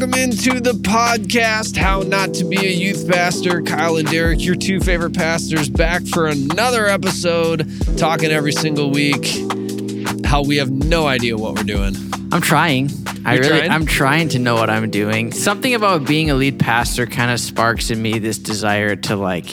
Welcome into the podcast, How Not to Be a Youth Pastor. Kyle and Derek, your two favorite pastors, back for another episode, talking every single week how we have no idea what we're doing. I'm trying. I'm trying to know what I'm doing. Something about being a lead pastor kind of sparks in me this desire to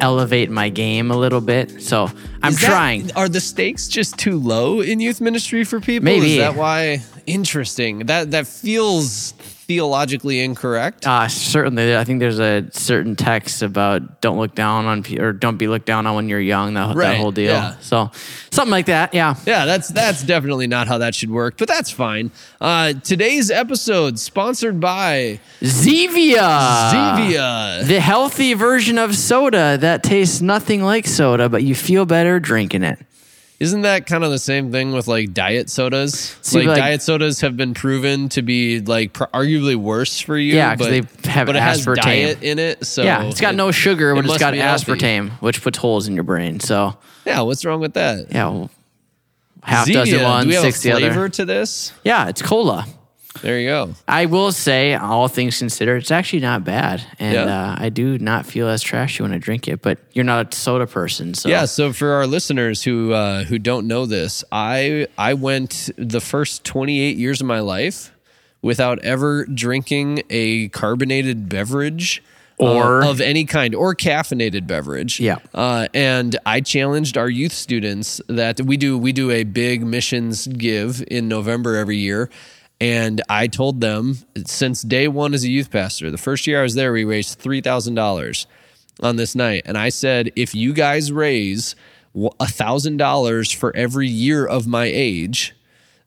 elevate my game a little bit. So I'm trying. Are the stakes just too low in youth ministry for people? Maybe. Is that why? Interesting. That feels theologically incorrect. Certainly. I think there's a certain text about don't look down on or don't be looked down on when you're young, that whole deal. Yeah. So something like that. Yeah. Yeah. That's definitely not how that should work, but that's fine. Today's episode sponsored by Zevia, the healthy version of soda that tastes nothing like soda, but you feel better drinking it. Isn't that kind of the same thing with diet sodas? Diet sodas have been proven to be arguably worse for you. Yeah, because they have aspartame. It has diet in it. So yeah, it's got no sugar, but it's got aspartame, which puts holes in your brain. So yeah, what's wrong with that? Yeah, half dozen one, 6 the other. Do we have a flavor to this? Yeah, it's cola. There you go. I will say, all things considered, it's actually not bad. And I do not feel as trashy when I drink it, but you're not a soda person. So. Yeah, so for our listeners who don't know this, I went the first 28 years of my life without ever drinking a carbonated beverage or of any kind, or caffeinated beverage. Yeah. And I challenged our youth students that we do a big missions give in November every year. And I told them, since day one as a youth pastor, the first year I was there, we raised $3,000 on this night. And I said, if you guys raise $1,000 for every year of my age,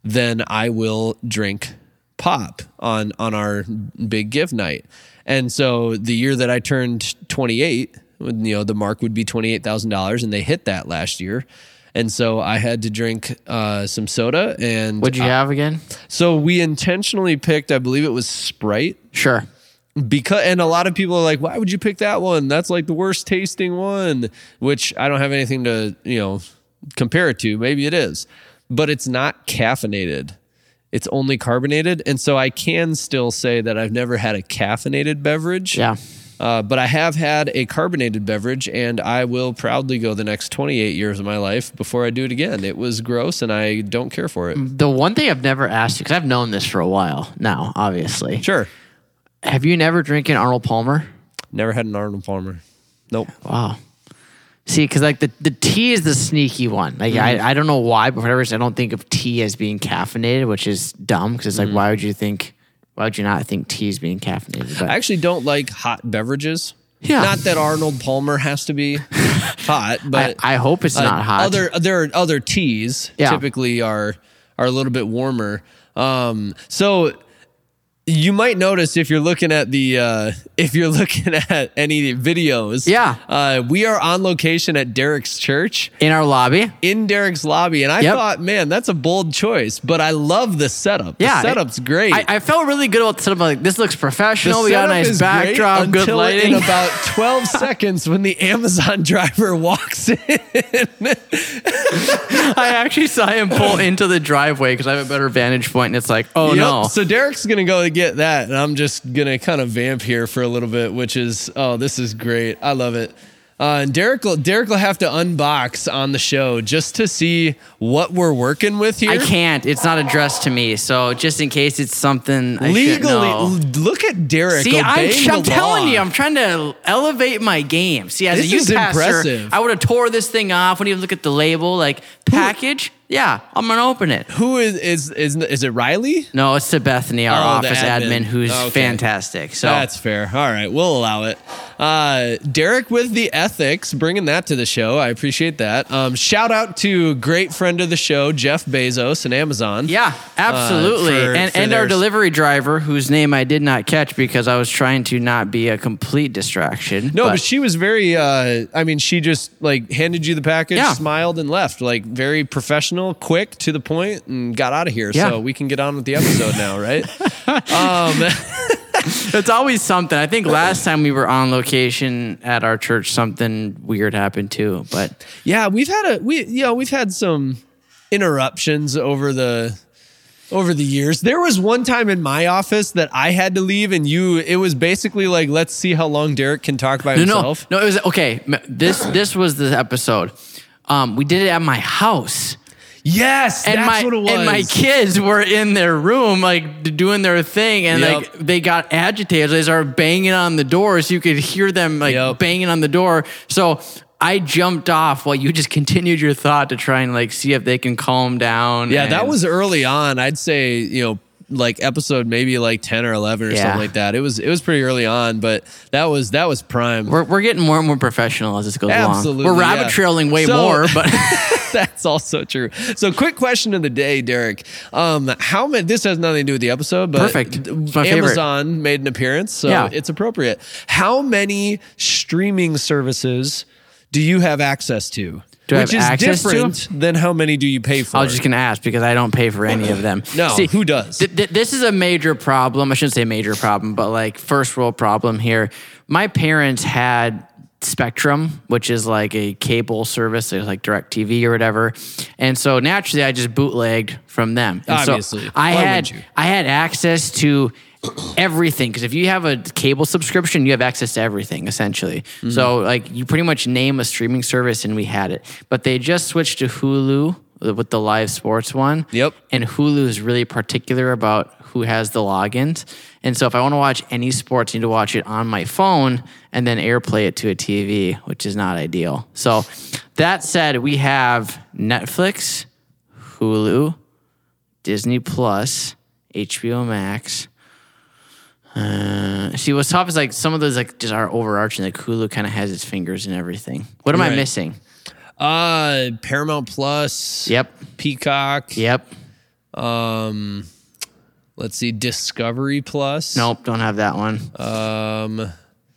then I will drink pop on our big give night. And so the year that I turned 28, the mark would be $28,000, and they hit that last year. And so I had to drink some soda. And what'd you have again? So we intentionally picked, I believe it was Sprite. Sure. And a lot of people are like, why would you pick that one? That's the worst tasting one, which I don't have anything to, compare it to. Maybe it is, but it's not caffeinated. It's only carbonated. And so I can still say that I've never had a caffeinated beverage. Yeah. But I have had a carbonated beverage, and I will proudly go the next 28 years of my life before I do it again. It was gross, and I don't care for it. The one thing I've never asked you, because I've known this for a while now, obviously. Sure. Have you never drank an Arnold Palmer? Never had an Arnold Palmer. Nope. Wow. See, because the tea is the sneaky one. I don't know why, but for whatever reason, I don't think of tea as being caffeinated, which is dumb, because it's why would you not think tea is being caffeinated? But I actually don't like hot beverages. Yeah. Not that Arnold Palmer has to be hot, but I hope it's not hot. There are other teas typically are a little bit warmer. So you might notice if you're looking at any videos. Yeah. We are on location at Derek's church. In Derek's lobby. And I thought, man, that's a bold choice, but I love the setup. Yeah, the setup's great. I felt really good about the setup. This looks professional. We got a nice backdrop, good lighting. In about 12 seconds when the Amazon driver walks in. I actually saw him pull into the driveway because I have a better vantage point, and it's no. So Derek's going to go to get that, and I'm just going to kind of vamp here for a little bit, which is, this is great. I love it. And Derek will have to unbox on the show just to see what we're working with here. I can't. It's not addressed to me. So just in case it's something I shouldn't know. Look at Derek. See, I'm telling you, I'm trying to elevate my game. See, as a youth pastor, I would have tore this thing off. Wouldn't even look at the label, package. Yeah, I'm gonna open it. Who is it Riley? No, it's to Bethany, our office admin, who's fantastic. So that's fair. All right, we'll allow it. Derek with the ethics, bringing that to the show. I appreciate that. Shout out to great friend of the show, Jeff Bezos and Amazon. Yeah, absolutely. For our delivery driver, whose name I did not catch because I was trying to not be a complete distraction. No, but she was very, she just handed you the package, smiled and left, very professional, quick, to the point, and got out of here. Yeah. So we can get on with the episode now, right? It's always something. I think last time we were on location at our church, something weird happened too. But yeah, we've had some interruptions over the over the years. There was one time in my office that I had to leave, and it was basically like, let's see how long Derek can talk by himself. No, it was okay. This was the episode. We did it at my house. Yes, and that's what it was. And my kids were in their room, like, doing their thing, and like they got agitated. They started banging on the door, so you could hear them like banging on the door. So I jumped off while you just continued your thought to try and like see if they can calm down. Yeah, that was early on. I'd say, like episode maybe like 10 or 11 or something like that. It was pretty early on, but that was prime. We're getting more and more professional as this goes along. Absolutely. We're rabbit trailing more, but that's also true. So quick question of the day, Derek. How many, this has nothing to do with the episode, but perfect. Amazon made an appearance, so it's appropriate. How many streaming services do you have access to? Which is different than how many do you pay for? I was just going to ask because I don't pay for any of them. No, see, who does? This is a major problem. I shouldn't say major problem, but like first world problem here. My parents had Spectrum, which is like a cable service, like DirecTV or whatever. And so naturally I just bootlegged from them. And obviously. So I had access to everything, because if you have a cable subscription, you have access to everything essentially. Mm-hmm. So like you pretty much name a streaming service and we had it, but they just switched to Hulu with the live sports one. Yep. And Hulu is really particular about who has the logins. And so if I want to watch any sports, I need to watch it on my phone and then AirPlay it to a TV, which is not ideal. So that said, we have Netflix, Hulu, Disney Plus, HBO Max. See, what's tough is like some of those like just are overarching. Like Hulu kind of has its fingers in everything. What am I missing? Paramount Plus. Yep. Peacock. Yep. Let's see, Discovery Plus. Nope, don't have that one.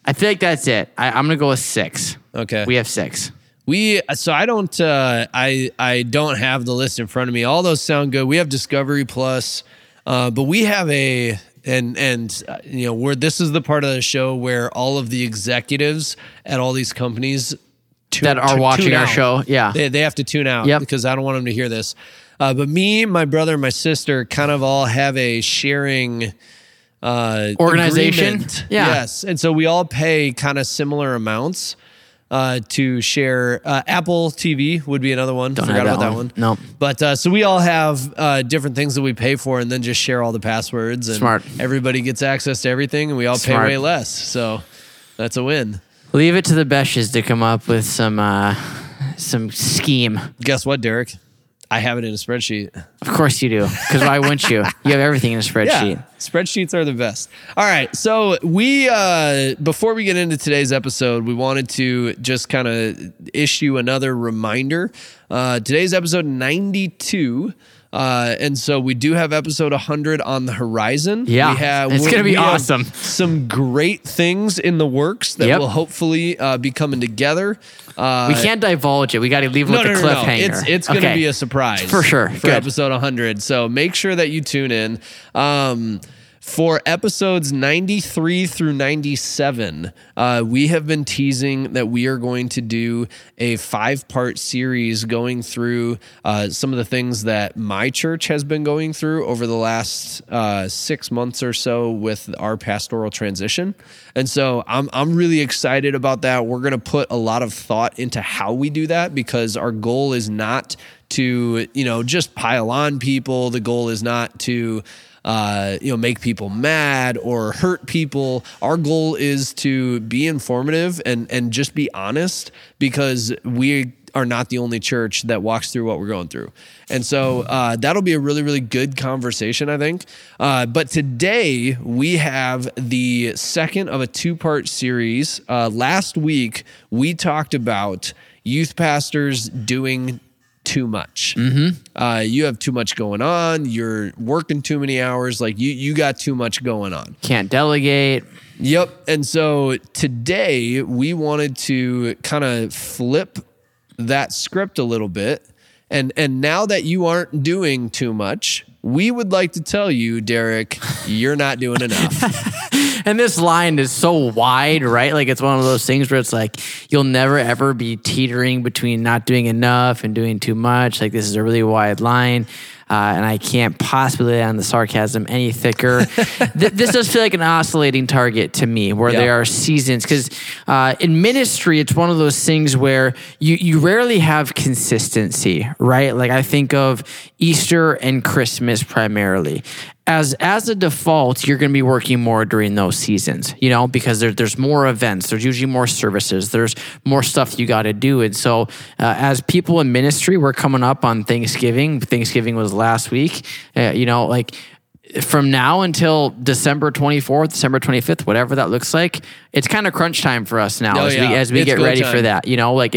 I feel like that's it. I'm gonna go with 6. Okay, we have 6. I don't have the list in front of me. All those sound good. We have Discovery Plus, but we have a. And this is the part of the show where all of the executives at all these companies watching our show, they have to tune out because I don't want them to hear this. But me, my brother, and my sister kind of all have a sharing organization. Agreement. Yeah. Yes, and so we all pay kind of similar amounts to share. Apple TV would be another one. Forgot about that one. No, but so we all have different things that we pay for, and then just share all the passwords. And smart. Everybody gets access to everything, and we all pay way less. So that's a win. Leave it to the Beshes to come up with some scheme. Guess what, Derek? I have it in a spreadsheet. Of course you do, because why wouldn't you? You have everything in a spreadsheet. Yeah, spreadsheets are the best. All right, so we before we get into today's episode, we wanted to just kind of issue another reminder. Today's episode 92. And so we do have episode 100 on the horizon. Yeah, it's going to be awesome. Some great things in the works that will hopefully be coming together. We can't divulge it. We got to leave with the cliffhanger. It's going to be a surprise for sure for episode 100. So make sure that you tune in. For episodes 93 through 97, we have been teasing that we are going to do a 5-part series going through some of the things that my church has been going through over the last 6 months or so with our pastoral transition. And so I'm really excited about that. We're going to put a lot of thought into how we do that, because our goal is not to, just pile on people. The goal is not to make people mad or hurt people. Our goal is to be informative and just be honest, because we are not the only church that walks through what we're going through. And so that'll be a really, really good conversation, I think. But today we have the second of a 2-part series. Last week we talked about youth pastors doing too much. Mm-hmm. You have too much going on. You're working too many hours. Like you got too much going on. Can't delegate. Yep. And so today we wanted to kind of flip that script a little bit. And now that you aren't doing too much, we would like to tell you, Derek, you're not doing enough. And this line is so wide, right? Like it's one of those things where it's like you'll never ever be teetering between not doing enough and doing too much. Like this is a really wide line. and I can't possibly lay on the sarcasm any thicker. This does feel like an oscillating target to me, where there are seasons, because in ministry, it's one of those things where you rarely have consistency, right? Like I think of Easter and Christmas primarily. As a default, you're going to be working more during those seasons, you know, because there's more events, there's usually more services, there's more stuff you got to do. And so as people in ministry, we're coming up on Thanksgiving. Thanksgiving was last week, you know, like from now until December 24th, December 25th, whatever that looks like, it's kind of crunch time for us now as we get ready for that, you know, like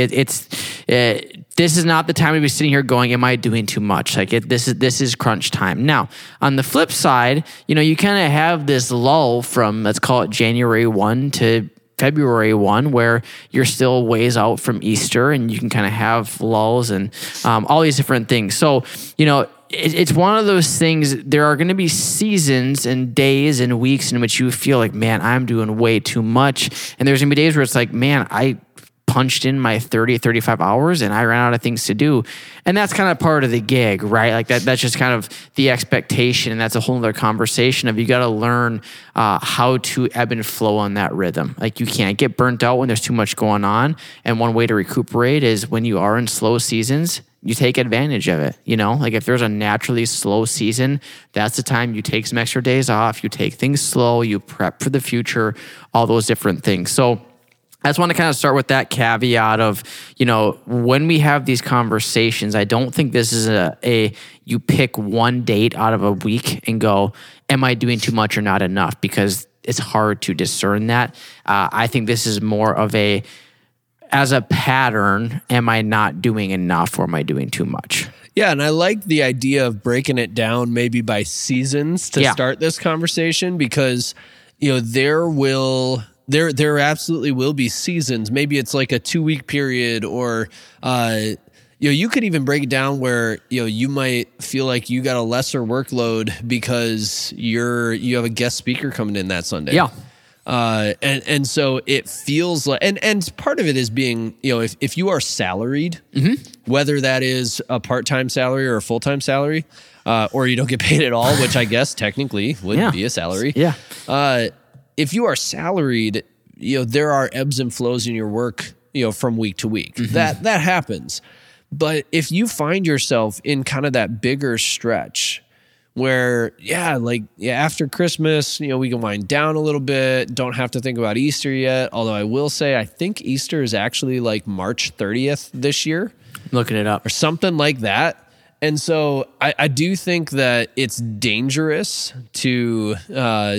this is not the time to be sitting here going, am I doing too much? Like this is crunch time. Now, on the flip side, you know, you kind of have this lull from, let's call it January 1 to February 1, where you're still ways out from Easter and you can kind of have lulls and all these different things. So, you know, it's one of those things. There are going to be seasons and days and weeks in which you feel like, man, I'm doing way too much. And there's going to be days where it's like, man, I punched in my 35 hours and I ran out of things to do. And that's kind of part of the gig, right? Like that's just kind of the expectation. And that's a whole other conversation of you got to learn how to ebb and flow on that rhythm. Like you can't get burnt out when there's too much going on. And one way to recuperate is when you are in slow seasons, you take advantage of it, you know? Like if there's a naturally slow season, that's the time you take some extra days off, you take things slow, you prep for the future, all those different things. So I just want to kind of start with that caveat of, you know, when we have these conversations, I don't think this is a you pick one date out of a week and go, am I doing too much or not enough? Because it's hard to discern that. I think this is more of a, as a pattern, am I not doing enough or am I doing too much? Yeah, and I like the idea of breaking it down maybe by seasons to start this conversation, because, you know, there absolutely will be seasons. Maybe it's like a 2-week period, or you know, you could even break it down where, you know, you might feel like you got a lesser workload because you have a guest speaker coming in that Sunday. Yeah. And so it feels like, and part of it is being, you know, if you are salaried, mm-hmm. whether that is a part-time salary or a full-time salary, or you don't get paid at all, which I guess technically would be a salary. Yeah. If you are salaried, you know, there are ebbs and flows in your work, you know, from week to week. Mm-hmm. That happens. But if you find yourself in kind of that bigger stretch, where, after Christmas, you know, we can wind down a little bit, don't have to think about Easter yet. Although I will say, I think Easter is actually like March 30th this year. Looking it up. Or something like that. And so I do think that it's dangerous to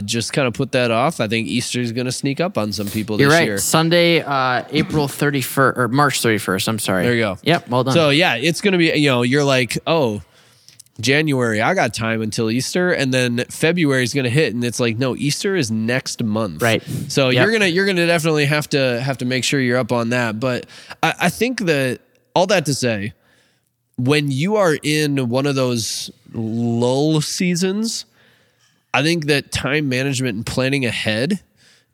just kind of put that off. I think Easter is going to sneak up on some people this year. You're right. Sunday, April 31st, or March 31st, I'm sorry. There you go. Yep, well done. So yeah, it's going to be, you know, you're like, oh, January, I got time until Easter, and then February is going to hit, and it's like, no, Easter is next month, right? So you're gonna definitely have to make sure you're up on that. But I think that all that to say, when you are in one of those lull seasons, I think that time management and planning ahead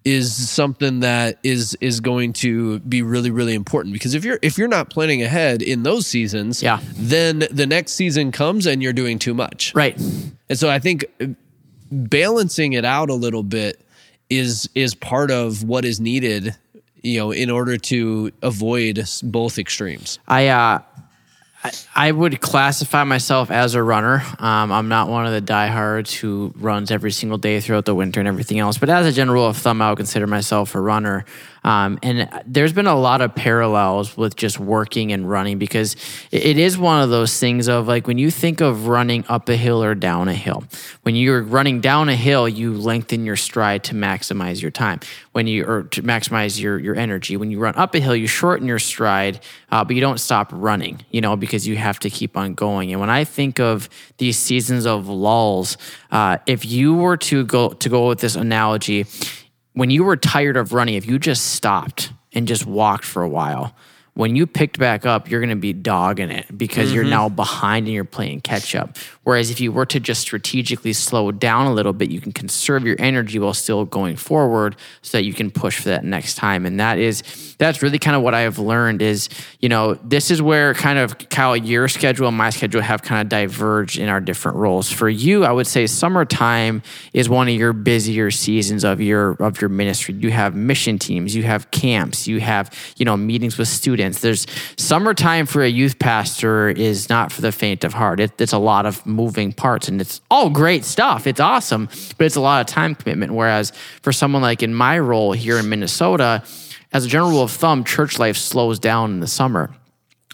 is something that is going to be really, really important, because if you're not planning ahead in those seasons, then the next season comes and you're doing too much. Right. And so I think balancing it out a little bit is part of what is needed, you know, in order to avoid both extremes. I would classify myself as a runner. I'm not one of the diehards who runs every single day throughout the winter and everything else. But as a general rule of thumb, I would consider myself a runner. And there's been a lot of parallels with just working and running, because it is one of those things of like, when you think of running up a hill or down a hill, when you're running down a hill, you lengthen your stride to maximize your time, to maximize your energy. When you run up a hill, you shorten your stride, but you don't stop running, you know, because you have to keep on going. And when I think of these seasons of lulls, if you were to go with this analogy, when you were tired of running, if you just stopped and just walked for a while, when you picked back up, you're going to be dogging it, because mm-hmm. you're now behind and you're playing catch up. Whereas if you were to just strategically slow down a little bit, you can conserve your energy while still going forward so that you can push for that next time. And that's really kind of what I have learned is, you know, this is where kind of, Kyle, your schedule and my schedule have kind of diverged in our different roles. For you, I would say summertime is one of your busier seasons of your ministry. You have mission teams, you have camps, you have, you know, meetings with students. There's summertime for a youth pastor is not for the faint of heart. It's a lot of moving parts and it's all great stuff. It's awesome, but it's a lot of time commitment. Whereas for someone like in my role here in Minnesota, as a general rule of thumb, church life slows down in the summer.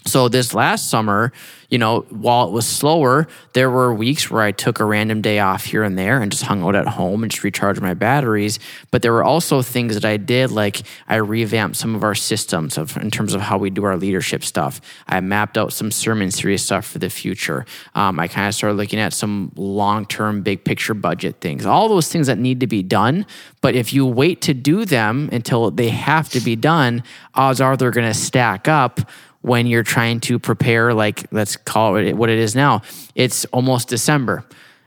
So this last summer, you know, while it was slower, there were weeks where I took a random day off here and there and just hung out at home and just recharged my batteries. But there were also things that I did, like I revamped some of our systems in terms of how we do our leadership stuff. I mapped out some sermon series stuff for the future. I kind of started looking at some long-term big picture budget things, all those things that need to be done. But if you wait to do them until they have to be done, odds are they're going to stack up when you're trying to prepare, like, let's call it what it is now. It's almost December.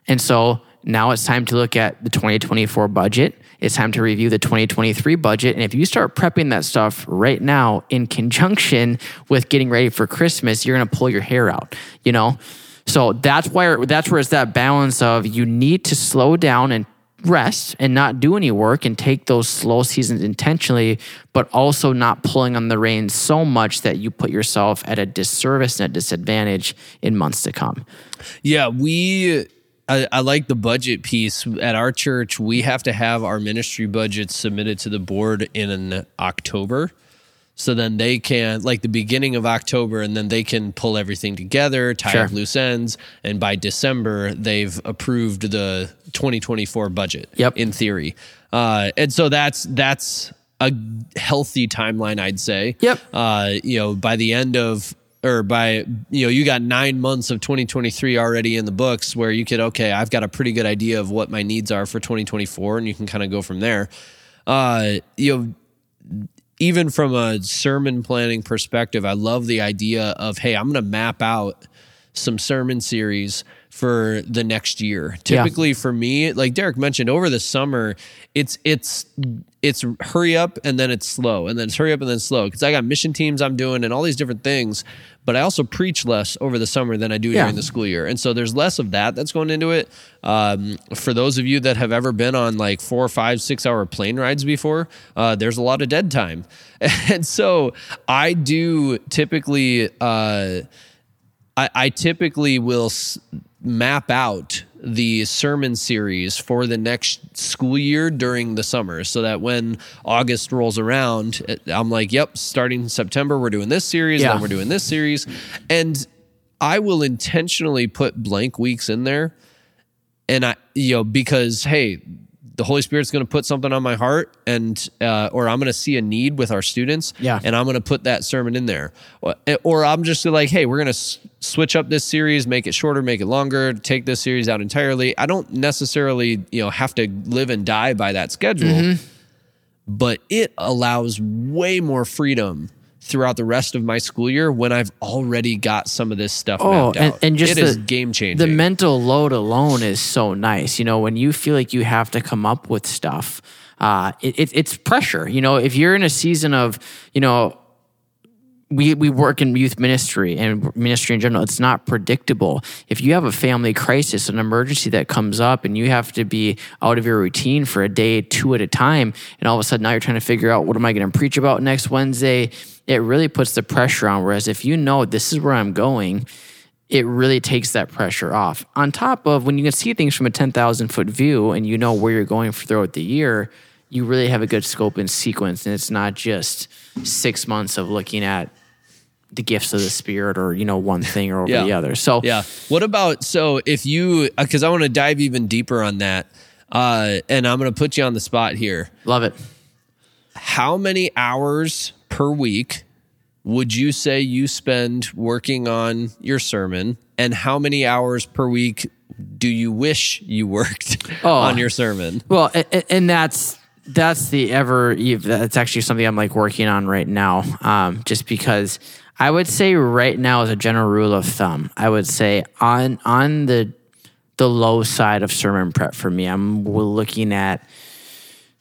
And so now it's time to look at the 2024 budget. It's time to review the 2023 budget. And if you start prepping that stuff right now in conjunction with getting ready for Christmas, you're going to pull your hair out, you know? So that's where it's that balance of you need to slow down and rest and not do any work and take those slow seasons intentionally, but also not pulling on the reins so much that you put yourself at a disservice and a disadvantage in months to come. Yeah, I like the budget piece. At our church, we have to have our ministry budget submitted to the board in October. So then they can, like the beginning of October, and then they can pull everything together, tie up loose ends, and by December, they've approved the 2024 budget, in theory. And so that's a healthy timeline, I'd say. Yep. By the end of, you got 9 months of 2023 already in the books where you could, I've got a pretty good idea of what my needs are for 2024, and you can kind of go from there. Even from a sermon planning perspective, I love the idea of, hey, I'm going to map out some sermon series for the next year. Typically for me, like Derek mentioned, over the summer, it's hurry up and then it's slow, and then it's hurry up and then slow, because I got mission teams I'm doing and all these different things, but I also preach less over the summer than I do during the school year. And so there's less of that that's going into it. For those of you that have ever been on like 4, 5, 6 hour plane rides before, there's a lot of dead time. And so I do typically... I typically will map out the sermon series for the next school year during the summer, so that when August rolls around, I'm like, yep, starting in September, we're doing this series, then we're doing this series. And I will intentionally put blank weeks in there. And because, hey, the Holy Spirit's going to put something on my heart, and or I'm going to see a need with our students, and I'm going to put that sermon in there. Or I'm just like, hey, we're going to switch up this series, make it shorter, make it longer, take this series out entirely. I don't necessarily have to live and die by that schedule, but it allows way more freedom throughout the rest of my school year when I've already got some of this stuff mapped out. And just it is game-changing. The mental load alone is so nice. You know, when you feel like you have to come up with stuff, it's pressure. You know, if you're in a season of, we work in youth ministry and ministry in general, it's not predictable. If you have a family crisis, an emergency that comes up, and you have to be out of your routine for a day, two at a time, and all of a sudden now you're trying to figure out, what am I going to preach about next Wednesday? It really puts the pressure on. Whereas if you know this is where I'm going, it really takes that pressure off. On top of when you can see things from a 10,000 foot view and you know where you're going throughout the year, you really have a good scope and sequence. And it's not just 6 months of looking at the gifts of the Spirit or, one thing or over the other. So, What about, because I want to dive even deeper on that, and I'm going to put you on the spot here. Love it. How many hours per week would you say you spend working on your sermon, and how many hours per week do you wish you worked on your sermon? Well, and that's actually something I'm like working on right now, just because I would say right now, as a general rule of thumb, I would say on the the low side of sermon prep for me. We're looking at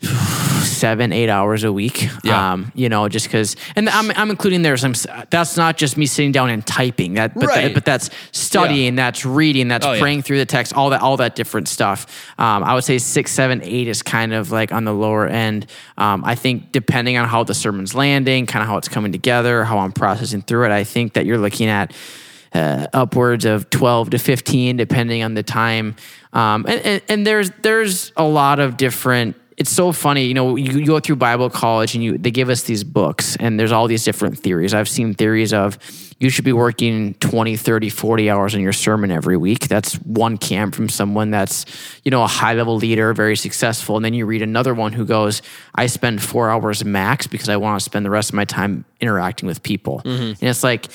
7-8 hours a week. Yeah. You know, just because, and I'm including there some. That's not just me sitting down and typing. But that's studying. Yeah. That's reading. That's praying through the text. All that different stuff. I would say 6, 7, 8 is kind of like on the lower end. I think depending on how the sermon's landing, kind of how it's coming together, how I'm processing through it, I think that you're looking at upwards of 12 to 15, depending on the time. And there's a lot of different. It's so funny, you know, you go through Bible college and they give us these books and there's all these different theories. I've seen theories of you should be working 20, 30, 40 hours on your sermon every week. That's one camp from someone that's, you know, a high-level leader, very successful. And then you read another one who goes, I spend 4 hours max because I want to spend the rest of my time interacting with people. Mm-hmm. And it's like,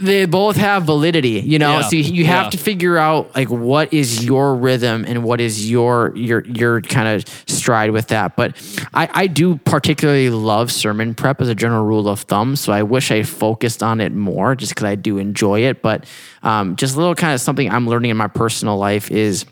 they both have validity, you know. Yeah. So you have to figure out like what is your rhythm and what is your kind of stride with that. But I do particularly love sermon prep as a general rule of thumb. So I wish I focused on it more, just because I do enjoy it. But just a little kind of something I'm learning in my personal life is,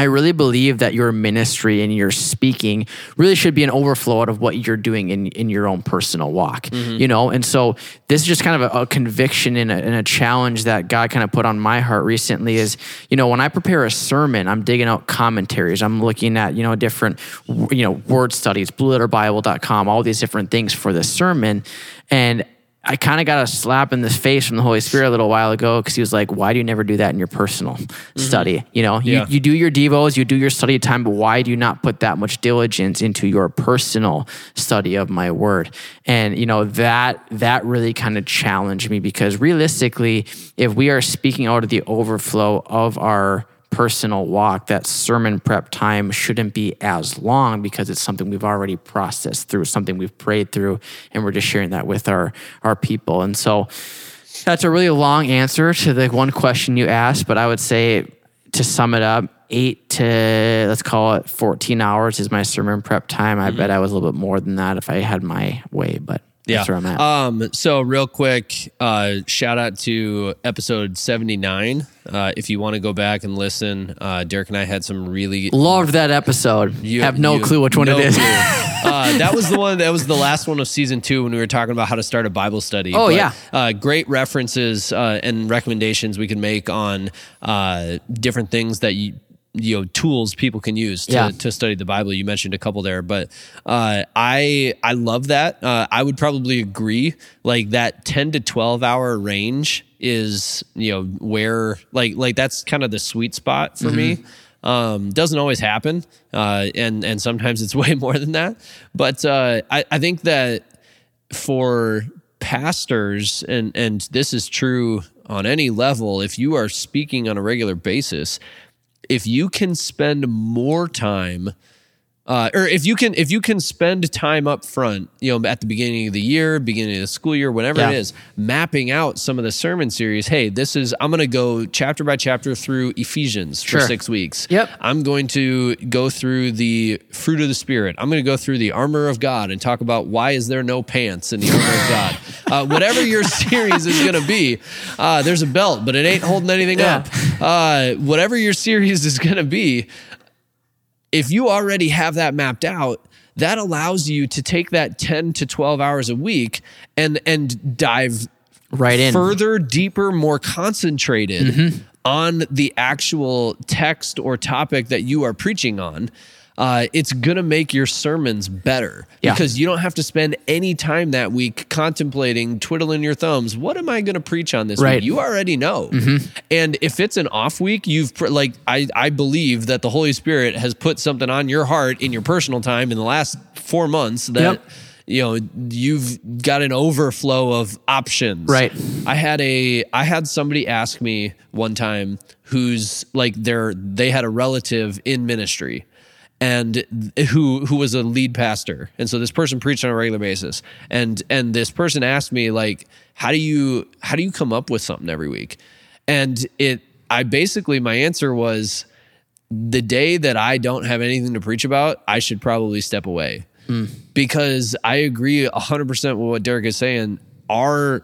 I really believe that your ministry and your speaking really should be an overflow out of what you're doing in your own personal walk, you know? And so this is just kind of a conviction and a challenge that God kind of put on my heart recently is, you know, when I prepare a sermon, I'm digging out commentaries. I'm looking at, you know, different, you know, word studies, BlueLetterBible.com, all these different things for the sermon. And I kind of got a slap in the face from the Holy Spirit a little while ago because he was like, why do you never do that in your personal study? You know, you do your devos, you do your study time, but why do you not put that much diligence into your personal study of my word? And, you know, that really kind of challenged me because realistically, if we are speaking out of the overflow of our personal walk, that sermon prep time shouldn't be as long because it's something we've already processed through, something we've prayed through, and we're just sharing that with our people. And so that's a really long answer to the one question you asked, but I would say to sum it up, 8 to 14 hours is my sermon prep time. I bet I was a little bit more than that if I had my way, but that's where I'm at. So real quick, shout out to episode 79. If you want to go back and listen, Derek and I had some really... Loved that episode. You have no clue which one it is. That was the last one of season 2 when we were talking about how to start a Bible study. Oh, yeah. Great references and recommendations we can make on different things that tools people can use to study the Bible. You mentioned a couple there, but I love that. I would probably agree. Like that 10 to 12 hour range is, where like that's kind of the sweet spot for me. Doesn't always happen. And sometimes it's way more than that. But I think that for pastors, and this is true on any level, if you are speaking on a regular basis, if you can spend more time, or if you can spend time up front, at the beginning of the year, beginning of the school year, whenever it is, mapping out some of the sermon series. Hey, I'm going to go chapter by chapter through Ephesians for 6 weeks. Yep. I'm going to go through the fruit of the Spirit. I'm going to go through the armor of God and talk about why is there no pants in the armor of God. Whatever your series is going to be, there's a belt, but it ain't holding anything up. Whatever your series is going to be, if you already have that mapped out, that allows you to take that 10 to 12 hours a week and dive right in further, deeper, more concentrated on the actual text or topic that you are preaching on. It's going to make your sermons better because you don't have to spend any time that week contemplating, twiddling your thumbs. What am I going to preach on this week? You already know. And if it's an off week, I believe that the Holy Spirit has put something on your heart in your personal time in the last 4 months that... Yep. You've got an overflow of options. Right. I had somebody ask me one time who's like they had a relative in ministry and who was a lead pastor. And so this person preached on a regular basis. And this person asked me like, how do you come up with something every week? And my answer was, the day that I don't have anything to preach about, I should probably step away. Because I agree 100% with what Derek is saying. Our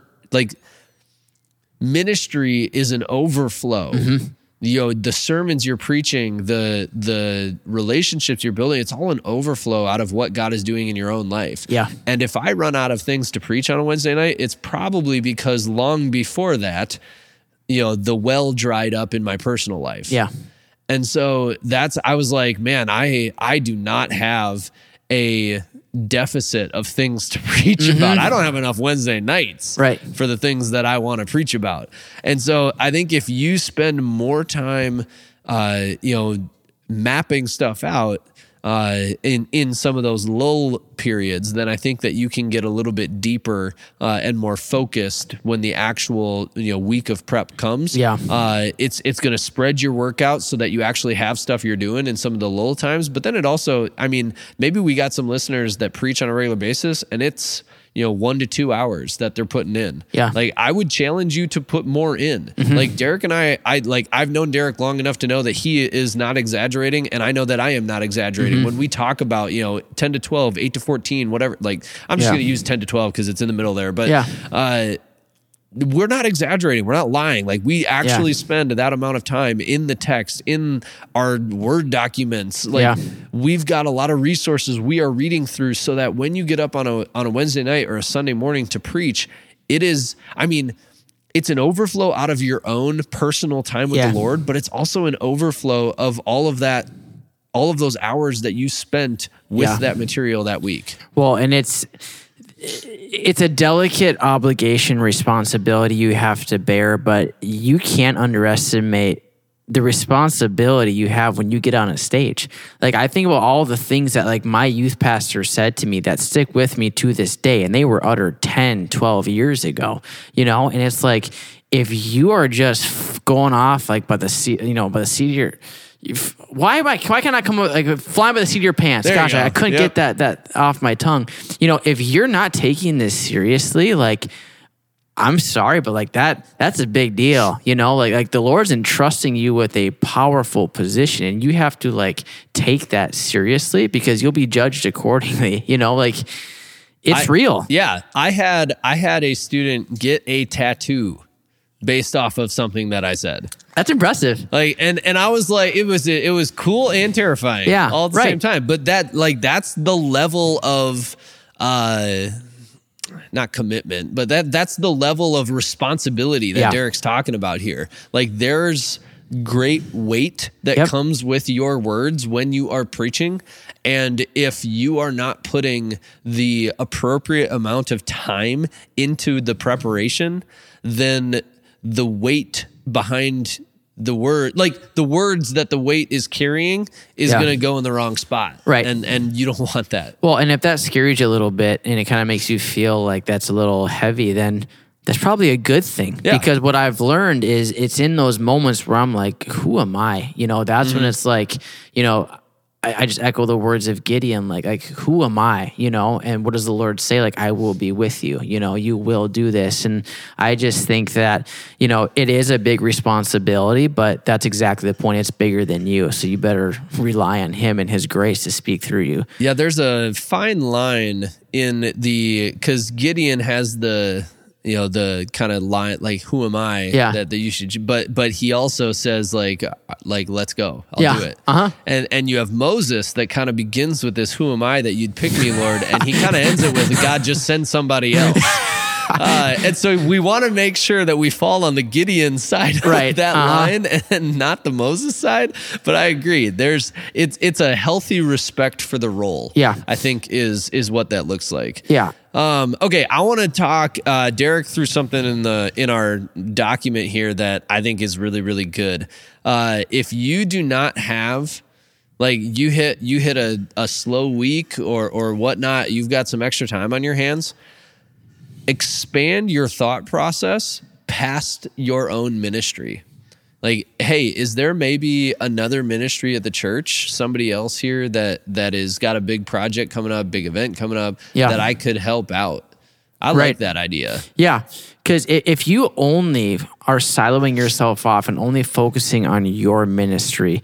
ministry is an overflow. you know, the sermons you're preaching, the relationships you're building, it's all an overflow out of what God is doing in your own life. Yeah. And if I run out of things to preach on a Wednesday night, it's probably because long before that, you know, the well dried up in my personal life. Yeah. And so I was like, man, I do not have a deficit of things to preach mm-hmm. about. I don't have enough Wednesday nights right. for the things that I want to preach about. And so I think if you spend more time, you know, mapping stuff out in some of those lull periods, then I think that you can get a little bit deeper and more focused when the actual week of prep comes. Yeah, it's going to spread your workout so that you actually have stuff you're doing in some of the lull times. But then it also, I mean, maybe we got some listeners that preach on a regular basis, and it's 1 to 2 hours that they're putting in. Yeah, like I would challenge you to put more in. Mm-hmm. Like Derek and I like I've known Derek long enough to know that he is not exaggerating, and I know that I am not exaggerating mm-hmm. when we talk about 10 to 12, 8 to 14. 14, whatever. Like I'm just going to use 10 to 12 because it's in the middle there. But we're not exaggerating. We're not lying. Like we actually spend that amount of time in the text, in our Word documents. Like we've got a lot of resources we are reading through so that when you get up on a Wednesday night or a Sunday morning to preach, it is, I mean, it's an overflow out of your own personal time with the Lord, but it's also an overflow of all of that, all of those hours that you spent with that material that week. Well, and it's a delicate obligation, responsibility you have to bear, but you can't underestimate the responsibility you have when you get on a stage. Like I think about all the things that like my youth pastor said to me that stick with me to this day, and they were uttered 10, 12 years ago, and it's like, if you are just going off like by the seat of your... Why can't I come up, like flying by the seat of your pants? There Gosh, you I couldn't get that off my tongue. If you're not taking this seriously, like I'm sorry, but like that's a big deal. Like the Lord's entrusting you with a powerful position, and you have to like take that seriously because you'll be judged accordingly. It's real. Yeah, I had a student get a tattoo based off of something that I said. That's impressive. Like, and I was like, it was cool and terrifying all at the same time. But that, like, that's the level of, not commitment, but that's the level of responsibility that Derek's talking about here. Like there's great weight that comes with your words when you are preaching. And if you are not putting the appropriate amount of time into the preparation, then the weight behind the word, like the words that the weight is carrying is going to go in the wrong spot. Right. And you don't want that. Well, and if that scares you a little bit and it kind of makes you feel like that's a little heavy, then that's probably a good thing because what I've learned is it's in those moments where I'm like, who am I? That's when it's like, I just echo the words of Gideon, like who am I, and what does the Lord say? Like, I will be with you, you will do this. And I just think that, it is a big responsibility, but that's exactly the point. It's bigger than you. So you better rely on him and his grace to speak through you. Yeah. There's a fine line because Gideon has the, the kind of line, like, who am I that you should, but he also says like, let's go, I'll do it. Uh-huh. And you have Moses that kind of begins with this, who am I that you'd pick me, Lord? And he kind of ends it with, God, just send somebody else. And so we want to make sure that we fall on the Gideon side of that line and not the Moses side. But I agree. It's a healthy respect for the role. Yeah. I think is what that looks like. Yeah. Okay. I want to talk, Derek threw something in our document here that I think is really, really good. If you do not have, like you hit a slow week or whatnot, you've got some extra time on your hands, expand your thought process past your own ministry. Like, hey, is there maybe another ministry at the church, somebody else here that has got a big project coming up, big event coming up that I could help out? I like that idea. Yeah, because if you only are siloing yourself off and only focusing on your ministry,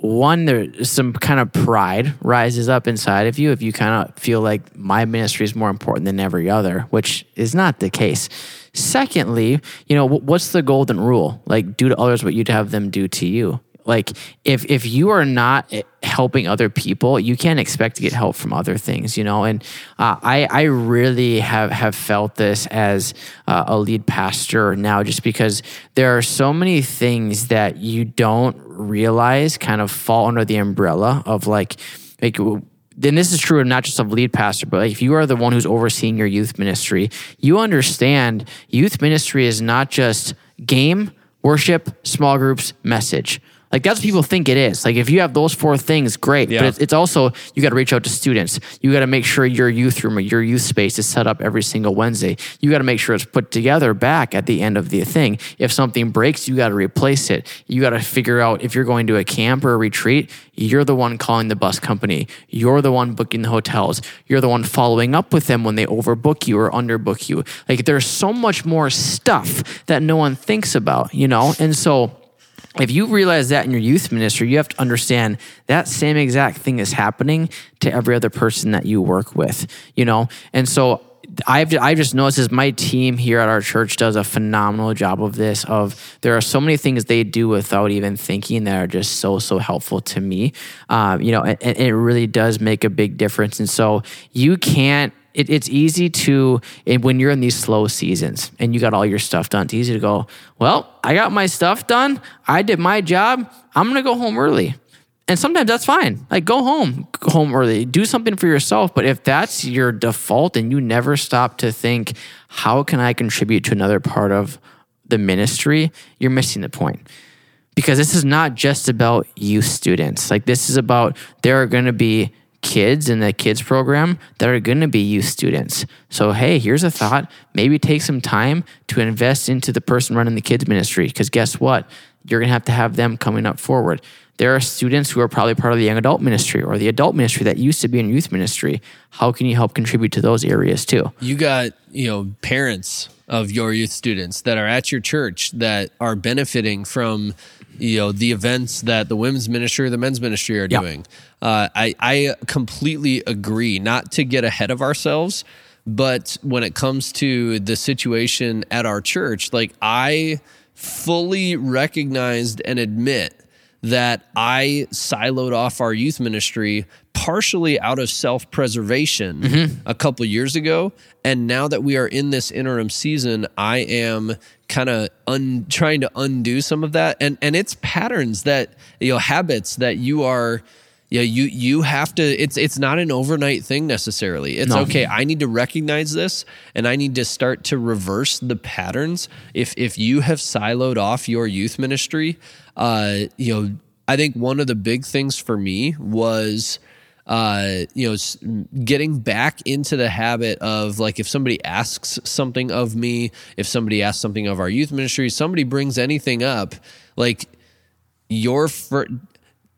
one, there's some kind of pride rises up inside of you if you kind of feel like my ministry is more important than every other, which is not the case. Secondly, you know, what's the golden rule? Like, do to others what you'd have them do to you. Like, if you are not helping other people, you can't expect to get help from other things, you know? And I really have felt this as a lead pastor now, just because there are so many things that you don't realize kind of fall under the umbrella of like then this is true not just of lead pastor, but if you are the one who's overseeing your youth ministry, you understand youth ministry is not just game, worship, small groups, message. Like, that's what people think it is. Like, if you have those four things, great. Yeah. But it's also, you got to reach out to students. You got to make sure your youth room or your youth space is set up every single Wednesday. You got to make sure it's put together back at the end of the thing. If something breaks, you got to replace it. You got to figure out if you're going to a camp or a retreat, you're the one calling the bus company. You're the one booking the hotels. You're the one following up with them when they overbook you or underbook you. Like, there's so much more stuff that no one thinks about, you know? And so, if you realize that in your youth ministry, you have to understand that same exact thing is happening to every other person that you work with, you know? And so I've just noticed is my team here at our church does a phenomenal job of this, of there are so many things they do without even thinking that are just so helpful to me. You know, and it really does make a big difference. And so you can't, it's easy to, when you're in these slow seasons and you got all your stuff done, it's easy to go, well, I got my stuff done. I did my job. I'm going to go home early. And sometimes that's fine. Like, go home early, do something for yourself. But if that's your default and you never stop to think, how can I contribute to another part of the ministry? You're missing the point. Because this is not just about youth students. Like, this is about, there are going to be kids in the kids program that are going to be youth students. So, hey, here's a thought. Maybe take some time to invest into the person running the kids ministry, because guess what? You're going to have them coming up forward. There are students who are probably part of the young adult ministry or the adult ministry that used to be in youth ministry. How can you help contribute to those areas too? You got, you know, parents of your youth students that are at your church that are benefiting from, you know, the events that the women's ministry or the men's ministry are doing. I completely agree, not to get ahead of ourselves, but when it comes to the situation at our church, like, I fully recognized and admit that I siloed off our youth ministry partially out of self-preservation a couple years ago. And now that we are in this interim season, I am kind of trying to undo some of that. And it's patterns that, you know, habits that you are, you know, you have to, it's not an overnight thing necessarily. It's okay, I need to recognize this and I need to start to reverse the patterns. If you have siloed off your youth ministry, you know, I think one of the big things for me was, you know, getting back into the habit of, like, if somebody asks something of me, if somebody asks something of our youth ministry, somebody brings anything up, like,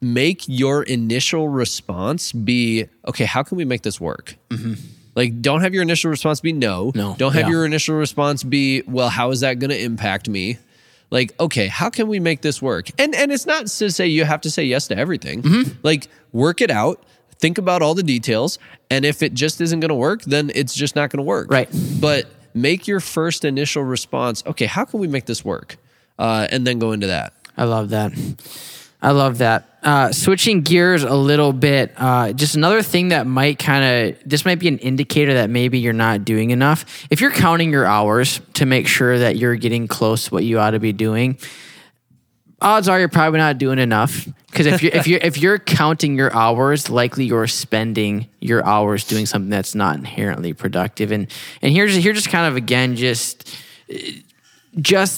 make your initial response be, okay, how can we make this work? Mm-hmm. Like, don't have your initial response be no. Don't have your initial response be, well, how is that going to impact me? Like, okay, how can we make this work? And it's not to say you have to say yes to everything. Mm-hmm. Like, work it out. Think about all the details. And if it just isn't going to work, then it's just not going to work. Right. But make your first initial response, okay, how can we make this work? And then go into that. I love that. Switching gears a little bit, just another thing that might this might be an indicator that maybe you're not doing enough. If you're counting your hours to make sure that you're getting close to what you ought to be doing, odds are you're probably not doing enough. Because if you're counting your hours, likely you're spending your hours doing something that's not inherently productive. And here's just kind of, again, just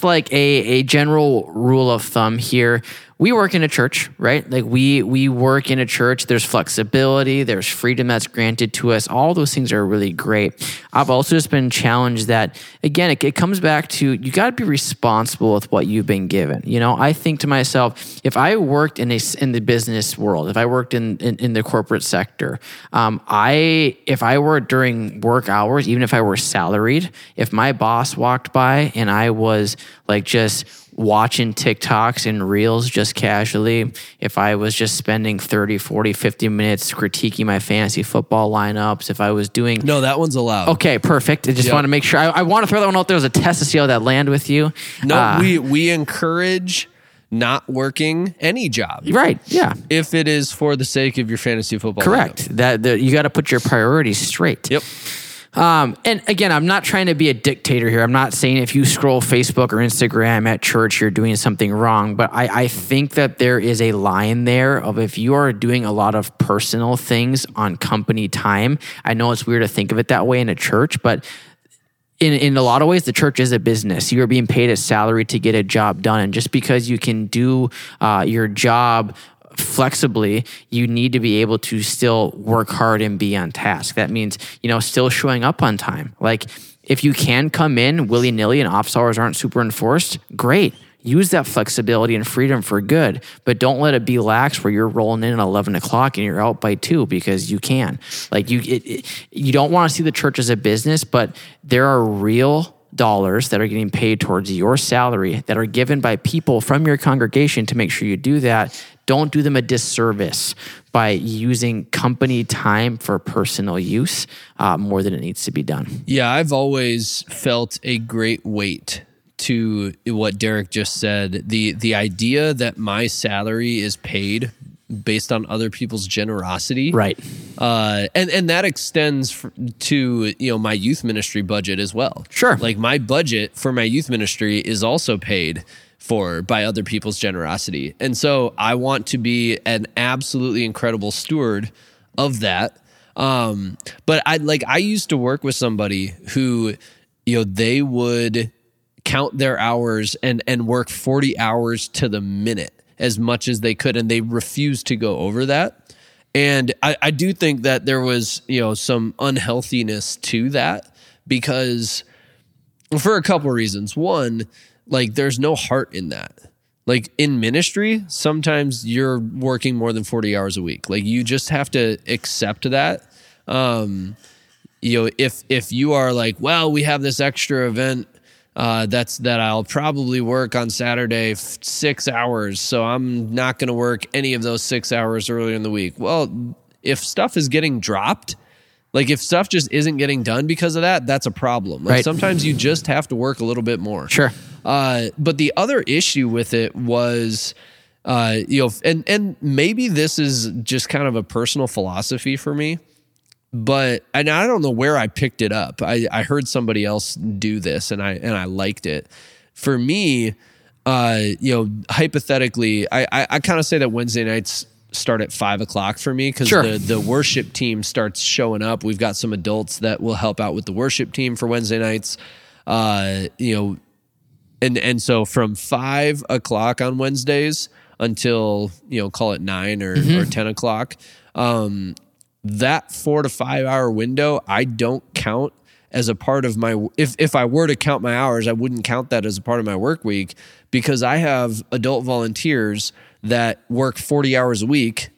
like a general rule of thumb here. We work in a church, right? Like, we work in a church. There's flexibility. There's freedom that's granted to us. All those things are really great. I've also just been challenged that, again, it comes back to, you got to be responsible with what you've been given. You know, I think to myself, if I worked in the business world, if I worked in the corporate sector, if I were during work hours, even if I were salaried, if my boss walked by and I was like just watching TikToks and Reels just casually, if I was just spending 30, 40, 50 minutes critiquing my fantasy football lineups, if I was doing... No, that one's allowed. Okay, perfect. I just want to make sure. I want to throw that one out there as a test to see how that land with you. No, we encourage not working any job. Right, yeah. If it is for the sake of your fantasy football lineup. That you got to put your priorities straight. Yep. And again, I'm not trying to be a dictator here. I'm not saying if you scroll Facebook or Instagram at church, you're doing something wrong. But I think that there is a line there of if you are doing a lot of personal things on company time. I know it's weird to think of it that way in a church, but in a lot of ways, the church is a business. You are being paid a salary to get a job done. And just because you can do your job flexibly, you need to be able to still work hard and be on task. That means, still showing up on time. Like if you can come in willy-nilly and office hours aren't super enforced, great. Use that flexibility and freedom for good, but don't let it be lax where you're rolling in at 11 o'clock and you're out by 2 because you can. Like you don't want to see the church as a business, but there are real dollars that are getting paid towards your salary that are given by people from your congregation to make sure you do that. Don't do them a disservice by using company time for personal use more than it needs to be done. Yeah, I've always felt a great weight to what Derek just said. The idea that my salary is paid based on other people's generosity. Right. And that extends to, my youth ministry budget as well. Sure. Like my budget for my youth ministry is also paid for by other people's generosity. And so I want to be an absolutely incredible steward of that. But I used to work with somebody who, they would count their hours and work 40 hours to the minute as much as they could. And they refused to go over that. And I do think that there was, some unhealthiness to that because for a couple of reasons. One, there's no heart in that. In ministry, sometimes you're working more than 40 hours a week. You just have to accept that. If you are we have this extra event that I'll probably work on Saturday 6 hours, so I'm not going to work any of those 6 hours earlier in the week. Well, if stuff is getting dropped, if stuff just isn't getting done because of that, that's a problem. Right. Sometimes you just have to work a little bit more. Sure. But the other issue with it was, and maybe this is just kind of a personal philosophy for me, but and I don't know where I picked it up. I heard somebody else do this, and I liked it. For me, hypothetically, I kind of say that Wednesday nights start at 5 o'clock for me because the worship team starts showing up. We've got some adults that will help out with the worship team for Wednesday nights. And so from 5 o'clock on Wednesdays until, call it 9 or 10 o'clock, that 4 to 5 hour window, I don't count as a part of my, if I were to count my hours, I wouldn't count that as a part of my work week because I have adult volunteers that work 40 hours a week.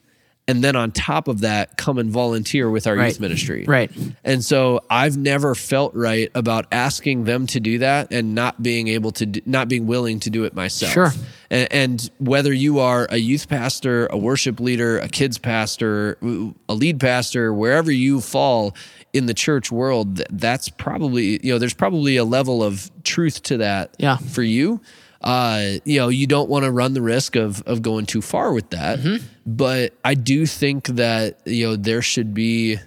And then on top of that, come and volunteer with our youth ministry. Right. And so I've never felt right about asking them to do that and not being willing to do it myself. Sure. And whether you are a youth pastor, a worship leader, a kids pastor, a lead pastor, wherever you fall in the church world, that's probably, there's probably a level of truth to that for you. You don't want to run the risk of going too far with that. Mm-hmm. But I do think that, there should be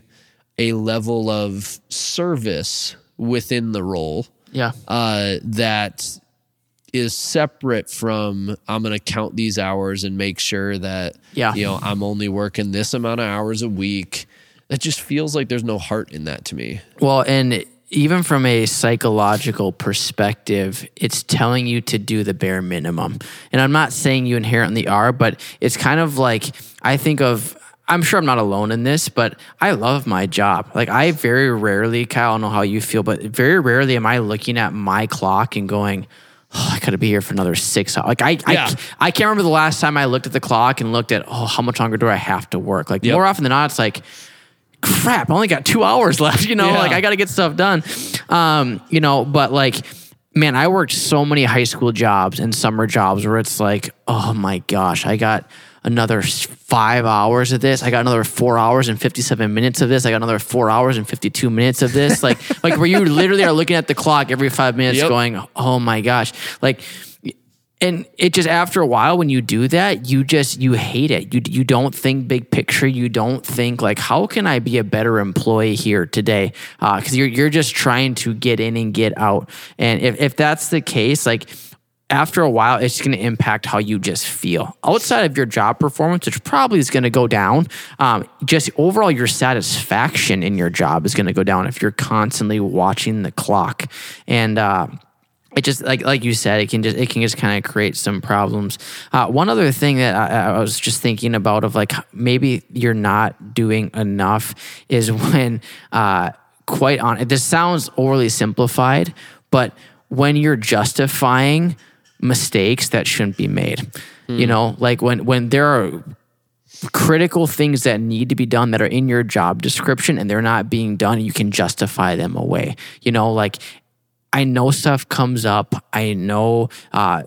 a level of service within the role that is separate from I'm going to count these hours and make sure that, I'm only working this amount of hours a week. It just feels like there's no heart in that to me. Well, and even from a psychological perspective, it's telling you to do the bare minimum. And I'm not saying you inherently are, but it's kind of like, I'm sure I'm not alone in this, but I love my job. I very rarely, Kyle, I don't know how you feel, but very rarely am I looking at my clock and going, oh, I gotta be here for another 6 hours. I can't remember the last time I looked at the clock and looked at, how much longer do I have to work? More often than not, it's like, crap, I only got 2 hours left, I got to get stuff done. But man, I worked so many high school jobs and summer jobs where it's like, oh my gosh, I got another 5 hours of this. I got another 4 hours and 57 minutes of this. I got another 4 hours and 52 minutes of this. Like where you literally are looking at the clock every 5 minutes going, oh my gosh. Like, and it just, after a while, when you do that, you hate it. You don't think big picture. You don't think like, how can I be a better employee here today? Cause you're just trying to get in and get out. And if that's the case, like, after a while, it's going to impact how you just feel. Outside of your job performance, which probably is going to go down, just overall your satisfaction in your job is going to go down if you're constantly watching the clock. And it just, like you said, it can just kind of create some problems. One other thing that I was just thinking about of like maybe you're not doing enough is when, quite honestly, this sounds overly simplified, but when you're justifying mistakes that shouldn't be made. You know, like when there are critical things that need to be done that are in your job description and they're not being done, you can justify them away. You know, like, I know stuff comes up. I know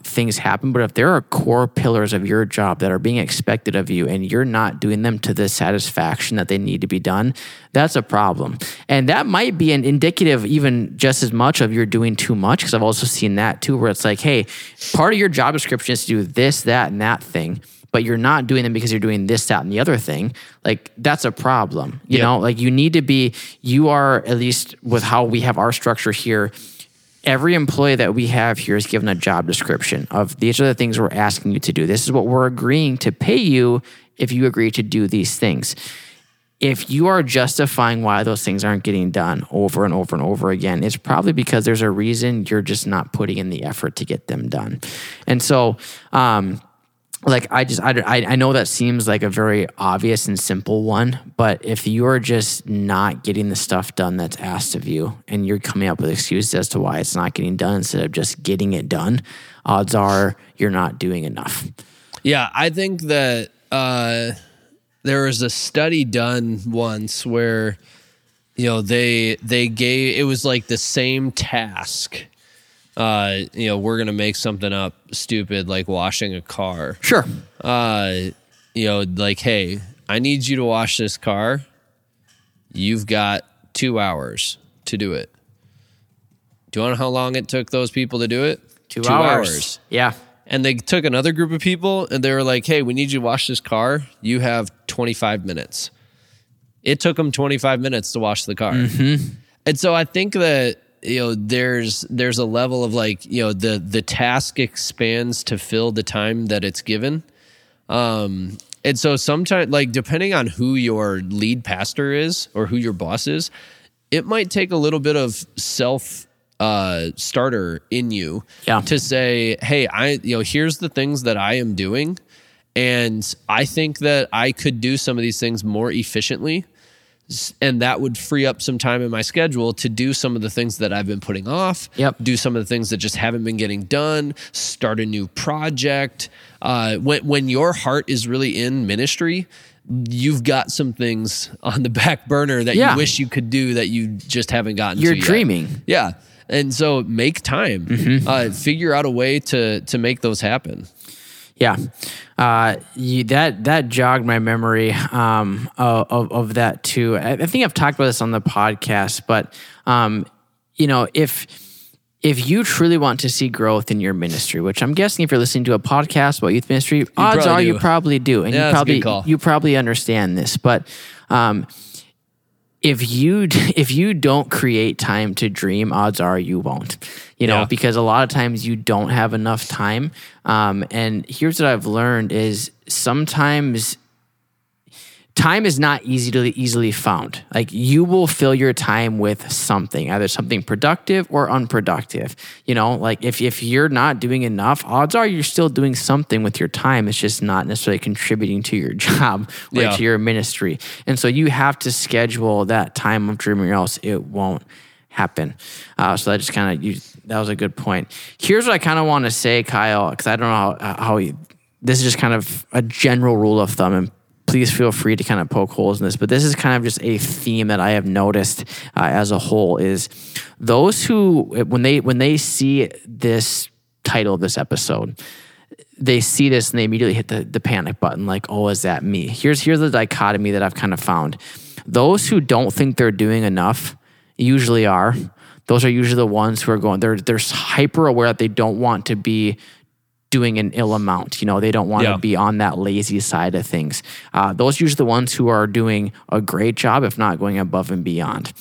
things happen, but if there are core pillars of your job that are being expected of you and you're not doing them to the satisfaction that they need to be done, that's a problem. And that might be an indicative even just as much of you're doing too much, because I've also seen that too, where it's like, hey, part of your job description is to do this, that, and that thing, but you're not doing them because you're doing this, that, and the other thing. Like, that's a problem. You know, like you are, at least with how we have our structure here, every employee that we have here is given a job description of these are the things we're asking you to do. This is what we're agreeing to pay you if you agree to do these things. If you are justifying why those things aren't getting done over and over and over again, it's probably because there's a reason you're just not putting in the effort to get them done. And so, I know that seems like a very obvious and simple one, but if you're just not getting the stuff done that's asked of you and you're coming up with excuses as to why it's not getting done instead of just getting it done, odds are you're not doing enough. Yeah, I think that there was a study done once where, you know, they gave, it was like the same task. You know, we're going to make something up stupid, like washing a car. Sure. You know, like, hey, I need you to wash this car. You've got 2 hours to do it. Do you want to know how long it took those people to do it? 2 hours. Yeah. And they took another group of people and they were like, hey, we need you to wash this car. You have 25 minutes. It took them 25 minutes to wash the car. Mm-hmm. And so I think that, you know, there's a level of like, you know, the task expands to fill the time that it's given. And so sometimes, like, depending on who your lead pastor is or who your boss is, it might take a little bit of self starter in you to say, hey, here's the things that I am doing. And I think that I could do some of these things more efficiently. And that would free up some time in my schedule to do some of the things that I've been putting off, do some of the things that just haven't been getting done, start a new project. When your heart is really in ministry, you've got some things on the back burner that you wish you could do that you just haven't gotten to yet. You're dreaming. Yeah. And so make time. Mm-hmm. Figure out a way to make those happen. Yeah, that jogged my memory of that too. I think I've talked about this on the podcast, but you know, if you truly want to see growth in your ministry, which I'm guessing if you're listening to a podcast about youth ministry, odds are you probably do, and you probably understand this, but. If you don't create time to dream, odds are you won't, you know, because a lot of times you don't have enough time. And here's what I've learned is sometimes time is not easily found. Like, you will fill your time with something, either something productive or unproductive. You know, like if you're not doing enough, odds are you're still doing something with your time. It's just not necessarily contributing to your job or to your ministry. And so you have to schedule that time of dreaming, or else it won't happen. So that just kind of, that was a good point. Here's what I kind of want to say, Kyle, because I don't know how this is just kind of a general rule of thumb, and please feel free to kind of poke holes in this, but this is kind of just a theme that I have noticed as a whole is those who, when they see this title of this episode, they see this and they immediately hit the panic button, like, oh, is that me? Here's the dichotomy that I've kind of found. Those who don't think they're doing enough usually are. Those are usually the ones who are going, they're hyper aware that they don't want to be doing an ill amount. You know, they don't want to be on that lazy side of things. Those are usually the ones who are doing a great job, if not going above and beyond.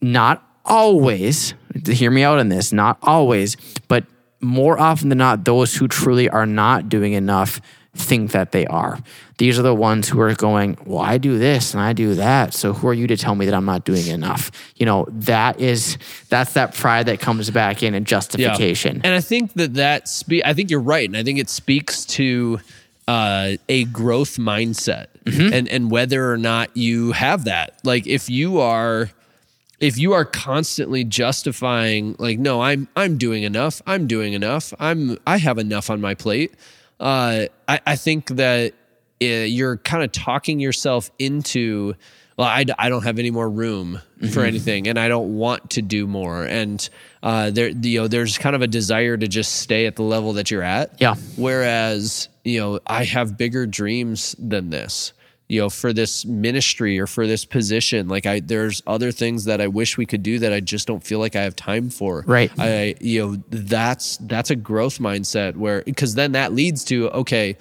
Not always, hear me out on this, not always, but more often than not, those who truly are not doing enough think that they are. These are the ones who are going, well, I do this and I do that, so who are you to tell me that I'm not doing enough? You know, that's that pride that comes back in and justification. Yeah. And I think I think you're right, and I think it speaks to a growth mindset, mm-hmm. and whether or not you have that. Like if you are constantly justifying, like, no, I'm doing enough, I have enough on my plate. I think that you're kind of talking yourself into, well, I don't have any more room mm-hmm. for anything, and I don't want to do more. And there's kind of a desire to just stay at the level that you're at. Yeah. Whereas, you know, I have bigger dreams than this, you know, for this ministry or for this position. Like there's other things that I wish we could do that I just don't feel like I have time for. Right. That's a growth mindset where, because then that leads to, okay,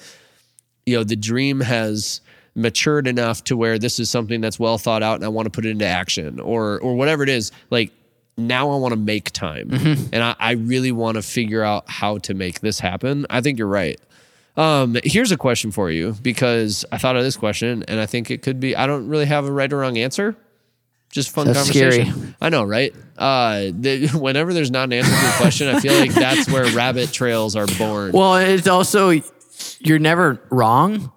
you know, the dream has matured enough to where this is something that's well thought out and I want to put it into action or whatever it is. Like, now I want to make time mm-hmm. and I really want to figure out how to make this happen. I think you're right. Here's a question for you, because I thought of this question and I think it could be, I don't really have a right or wrong answer. Just fun that's conversation. Scary. I know, right? Whenever there's not an answer to a question, I feel like that's where rabbit trails are born. Well, it's also, you're never wrong,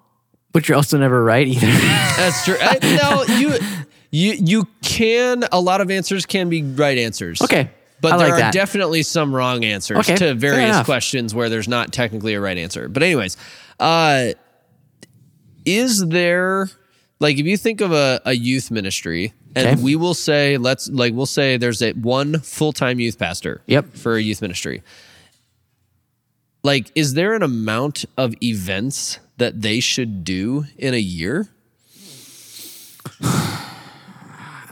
but you're also never right either. That's true. You can, a lot of answers can be right answers. Okay. But there are definitely some wrong answers to various questions where there's not technically a right answer. But anyways, is there, like, if you think of a youth ministry, and we will say, we'll say there's one full-time youth pastor for a youth ministry. Like, is there an amount of events that they should do in a year?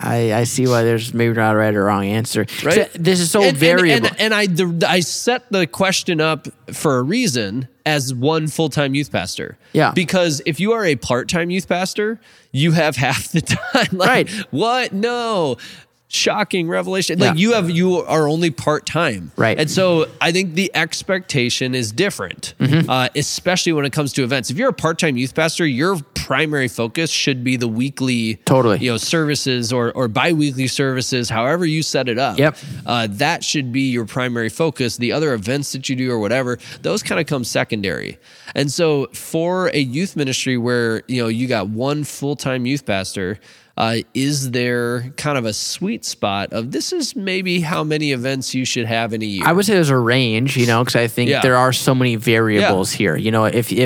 I see why there's maybe not a right or wrong answer. Right? So this is so variable. And I set the question up for a reason as one full-time youth pastor. Yeah. Because if you are a part-time youth pastor, you have half the time. Like, right. What? No. Shocking revelation. Like you are only part-time. Right. And so I think the expectation is different, mm-hmm. Especially when it comes to events. If you're a part-time youth pastor, your primary focus should be the weekly services or bi-weekly services, however you set it up. Yep. That should be your primary focus. The other events that you do or whatever, those kind of come secondary. And so for a youth ministry where, you know, you got one full-time youth pastor, is there kind of a sweet spot of this is maybe how many events you should have in a year? I would say there's a range, you know, because I think there are so many variables here. You know, if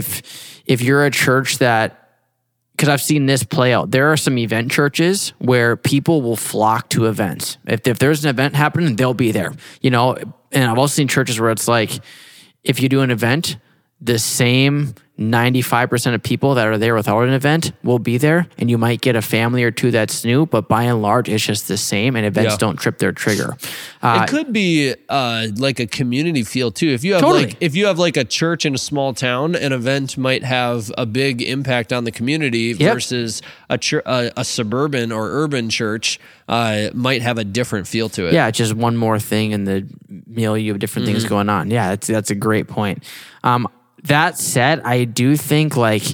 you're a church that, because I've seen this play out, there are some event churches where people will flock to events. If there's an event happening, they'll be there. You know, and I've also seen churches where it's like, if you do an event, the same 95% of people that are there without an event will be there, and you might get a family or two that's new, but by and large, it's just the same, and events don't trip their trigger. It could be like a community feel too. If you have like a church in a small town, an event might have a big impact on the community versus a suburban or urban church might have a different feel to it. Yeah, it's just one more thing in the milieu of different things going on. Yeah, that's a great point. That said, I do think, like,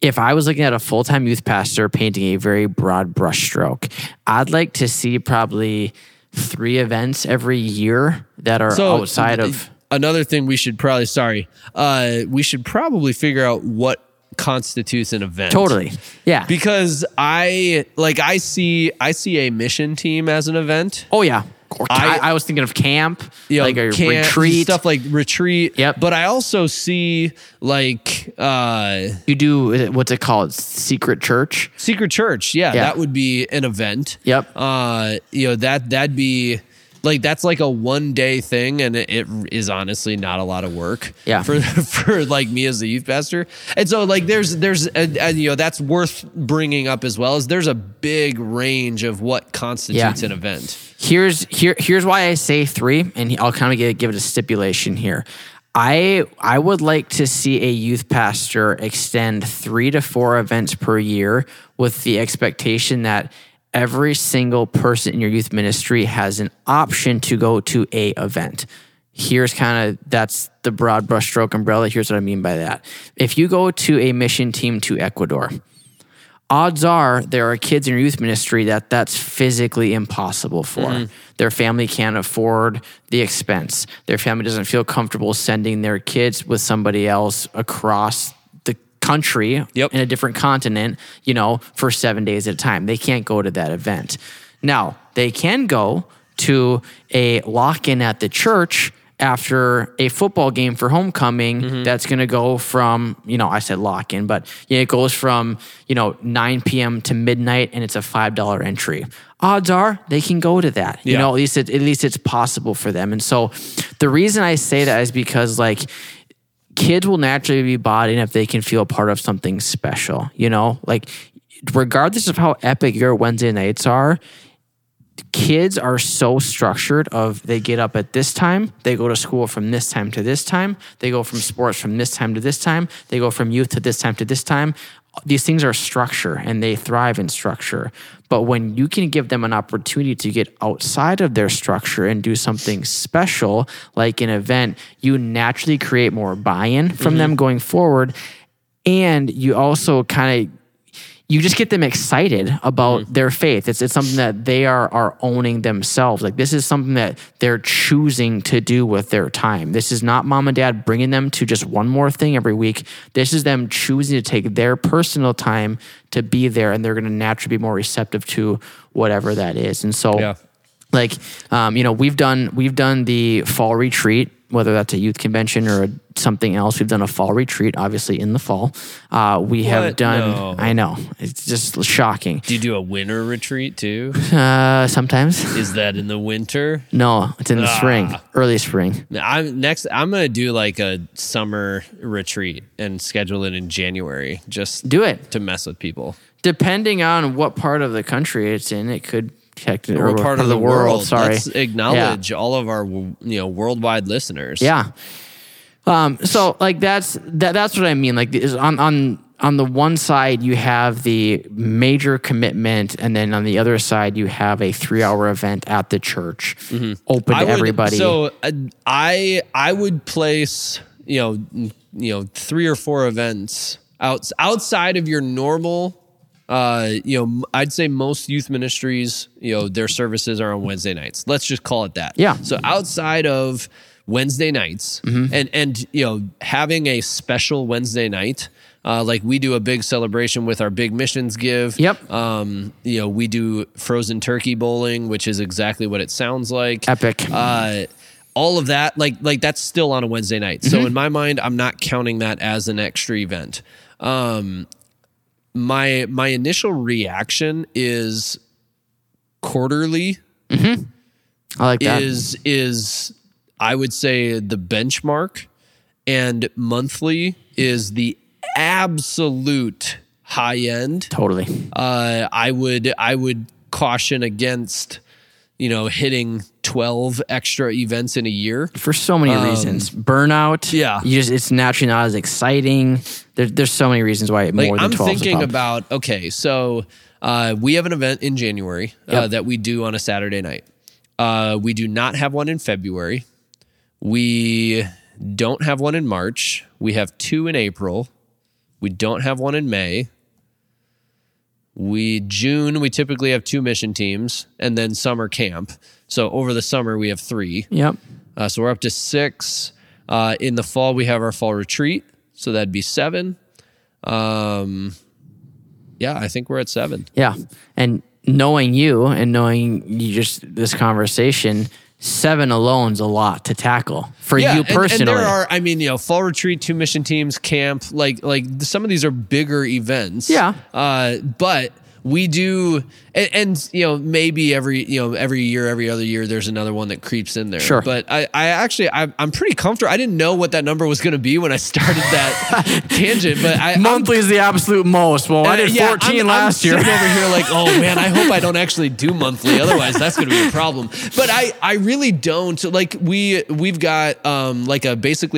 if I was looking at a full-time youth pastor painting a very broad brushstroke, I'd like to see probably 3 events every year that are outside of... Another thing we should probably figure out what constitutes an event. Totally. Yeah. Because I see a mission team as an event. Oh yeah. I was thinking of camp, retreat. Stuff like retreat. Yep. But I also see you do, what's it called? Secret church? Secret church. Yeah. That would be an event. Yep. That'd be that's a 1-day thing, and it is honestly not a lot of work. Yeah. For me as the youth pastor, and so there's that's worth bringing up as well, as there's a big range of what constitutes an event. Here's why I say 3, and I'll kind of give it a stipulation here. I would like to see a youth pastor extend 3 to 4 events per year, with the expectation that every single person in your youth ministry has an option to go to a event. Here's that's the broad brushstroke umbrella. Here's what I mean by that. If you go to a mission team to Ecuador, odds are there are kids in your youth ministry that's physically impossible for. Mm-hmm. Their family can't afford the expense. Their family doesn't feel comfortable sending their kids with somebody else across country, yep, in a different continent, for 7 days at a time. They can't go to that event. Now, they can go to a lock-in at the church after a football game for homecoming. Mm-hmm. That's going to go from, I said lock-in, but it goes from, 9 p.m. to midnight, and it's a $5 entry. Odds are they can go to that. Yeah. At least it's possible for them. And so the reason I say that is because kids will naturally be bought in if they can feel part of something special. Regardless of how epic your Wednesday nights are, kids are so structured of they get up at this time, they go to school from this time to this time, they go from sports from this time to this time, they go from youth to this time to this time. These things are structure, and they thrive in structure. But when you can give them an opportunity to get outside of their structure and do something special, like an event, you naturally create more buy-in from, mm-hmm, them going forward. And you also you just get them excited about, mm-hmm, their faith. It's something that they are owning themselves. This is something that they're choosing to do with their time. This is not mom and dad bringing them to just one more thing every week. This is them choosing to take their personal time to be there, and they're going to naturally be more receptive to whatever that is. And so, we've done the fall retreat, whether that's a youth convention or something else. We've done a fall retreat, obviously in the fall. I know, it's just shocking. Do you do a winter retreat too? Sometimes. Is that in the winter? No, it's in the spring, early spring. I'm going to do a summer retreat and schedule it in January. Just do it to mess with people. Depending on what part of the country it's in, it could... We're part of the world. Sorry. Let's acknowledge all of our worldwide listeners. Yeah. So that's what I mean. Is on the one side you have the major commitment, and then on the other side you have a 3-hour event at the church, mm-hmm, open to everybody. So I would place 3 or 4 events outside of your normal. I'd say most youth ministries, their services are on Wednesday nights. Let's just call it that. Yeah. So outside of Wednesday nights, mm-hmm, and having a special Wednesday night, we do a big celebration with our big missions give. Yep. We do frozen turkey bowling, which is exactly what it sounds like. Epic. All of that, that's still on a Wednesday night. Mm-hmm. So in my mind, I'm not counting that as an extra event. My initial reaction is quarterly. Mm-hmm. I like that. Is I would say the benchmark, and monthly is the absolute high end. Totally. I would caution against hitting 12 extra events in a year for so many reasons. Burnout. Yeah. It's naturally not as exciting. There's so many reasons why more than 12. I'm thinking about, we have an event in January, yep, that we do on a Saturday night. We do not have one in February. We don't have one in March. We have 2 in April. We don't have one in May. June, we typically have 2 mission teams, and then summer camp. So over the summer, we have 3. Yep. So we're up to 6. In the fall, we have our fall retreat. So that'd be 7. Yeah, I think we're at 7. Yeah. And knowing you and knowing you just this conversation, 7 alone's a lot to tackle for you personally. And there are, I mean, you know, fall retreat, 2 mission teams, camp, like some of these are bigger events. Yeah. But we do, and you know, maybe every year, every other year, there's another one that creeps in there. Sure. But I'm pretty comfortable. I didn't know what that number was going to be when I started that tangent. But monthly is the absolute most. Well, I did 14 last year. I'm sitting over here like, oh man, I hope I don't actually do monthly. Otherwise, that's going to be a problem. But I really don't. Like we've got like a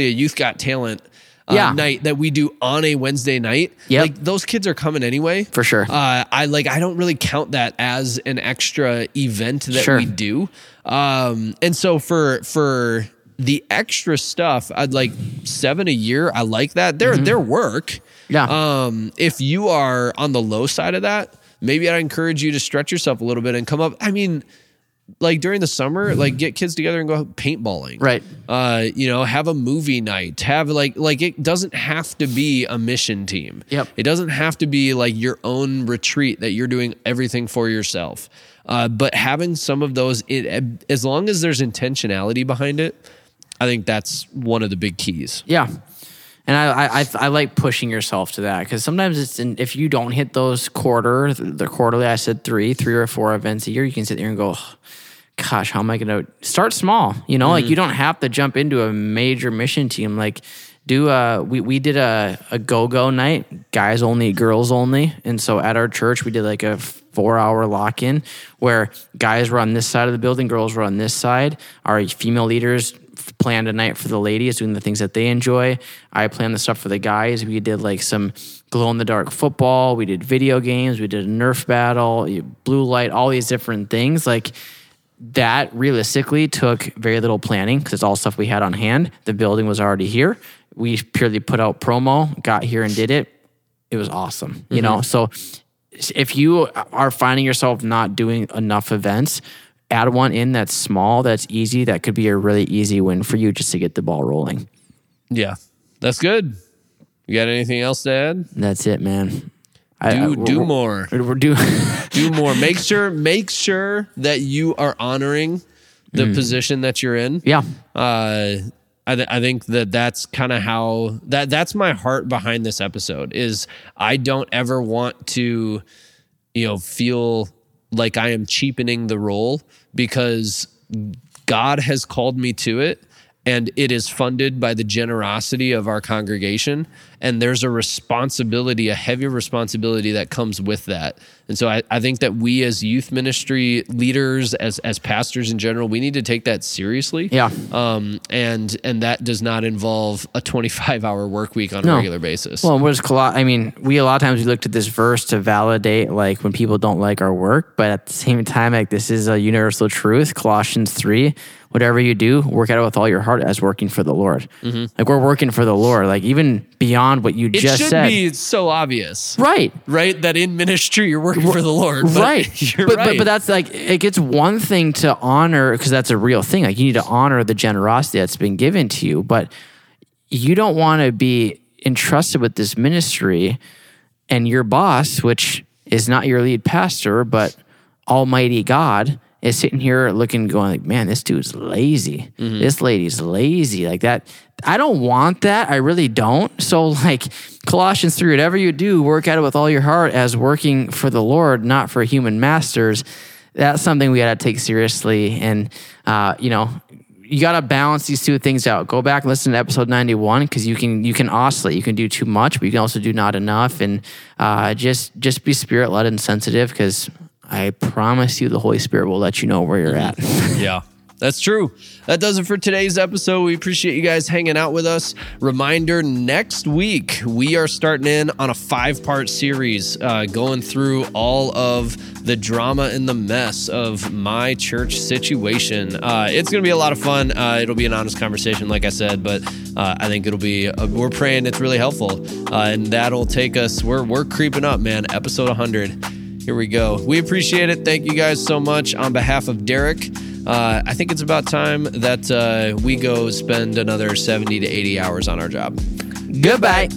Youth Got Talent night that we do on a Wednesday night. Yep. Like those kids are coming anyway. For sure. I don't really count that as an extra event that we do. And so for the extra stuff, I'd like 7 a year. I like that. They're work. Yeah. If you are on the low side of that, maybe I'd encourage you to stretch yourself a little bit and come up. I mean, like during the summer, like get kids together and go paintballing. Right. You know, have a movie night. Have like it doesn't have to be a mission team. Yep. It doesn't have to be like your own retreat that you're doing everything for yourself. But having some of those, as long as there's intentionality behind it, I think that's one of the big keys. Yeah. And I like pushing yourself to that because sometimes if you don't hit those quarterly, I said three or 4 events a year, you can sit there and go, gosh, how am I going to start small? You know, like you don't have to jump into a major mission team. Like we did a go-go night, guys only, girls only. And so at our church, we did like a 4-hour lock-in where guys were on this side of the building, girls were on this side. Our female leaders planned a night for the ladies doing the things that they enjoy. I planned the stuff for the guys. We did like some glow-in-the-dark football. We did video games. We did a Nerf battle, blue light, all these different things. Like that realistically took very little planning because it's all stuff we had on hand. The building was already here. We purely put out promo, got here and did it. It was awesome, you know? So if you are finding yourself not doing enough events, add one in that's small, that's easy. That could be a really easy win for you just to get the ball rolling. Yeah, that's good. You got anything else to add? That's it, man. Do more. Do more. Make sure that you are honoring the position that you're in. Yeah. I think that's kind of how that's my heart behind this episode is I don't ever want to, you know, feel like I am cheapening the role because God has called me to it and it is funded by the generosity of our congregation. And there's a responsibility, a heavy responsibility that comes with that. And so I think that we as youth ministry leaders, as pastors in general, we need to take that seriously. Yeah. And that does not involve a 25-hour work week on a regular basis. Well, we a lot of times we looked at this verse to validate like when people don't like our work, but at the same time, like this is a universal truth, Colossians 3, whatever you do, work at it with all your heart as working for the Lord. Mm-hmm. Like we're working for the Lord, like even beyond what you just said. It should be so obvious. Right? That in ministry, you're working for the Lord. But that's like, it gets one thing to honor, because that's a real thing. Like you need to honor the generosity that's been given to you, but you don't want to be entrusted with this ministry and your boss, which is not your lead pastor, but Almighty God is sitting here looking, going like, man, this dude's lazy. Mm-hmm. This lady's lazy. Like that, I don't want that. I really don't. So like Colossians 3, whatever you do, work at it with all your heart as working for the Lord, not for human masters. That's something we got to take seriously. And, you know, you got to balance these two things out. Go back and listen to episode 91 because you can oscillate. You can do too much, but you can also do not enough. And just be spirit-led and sensitive because I promise you the Holy Spirit will let you know where you're at. Yeah. That's true. That does it for today's episode. We appreciate you guys hanging out with us. Reminder, next week, we are starting in on a 5-part series going through all of the drama and the mess of my church situation. It's going to be a lot of fun. It'll be an honest conversation, like I said, but I think it'll be, we're praying it's really helpful. And that'll take us, we're creeping up, man. Episode 100. Here we go. We appreciate it. Thank you guys so much. On behalf of Derek, I think it's about time that we go spend another 70 to 80 hours on our job. Goodbye.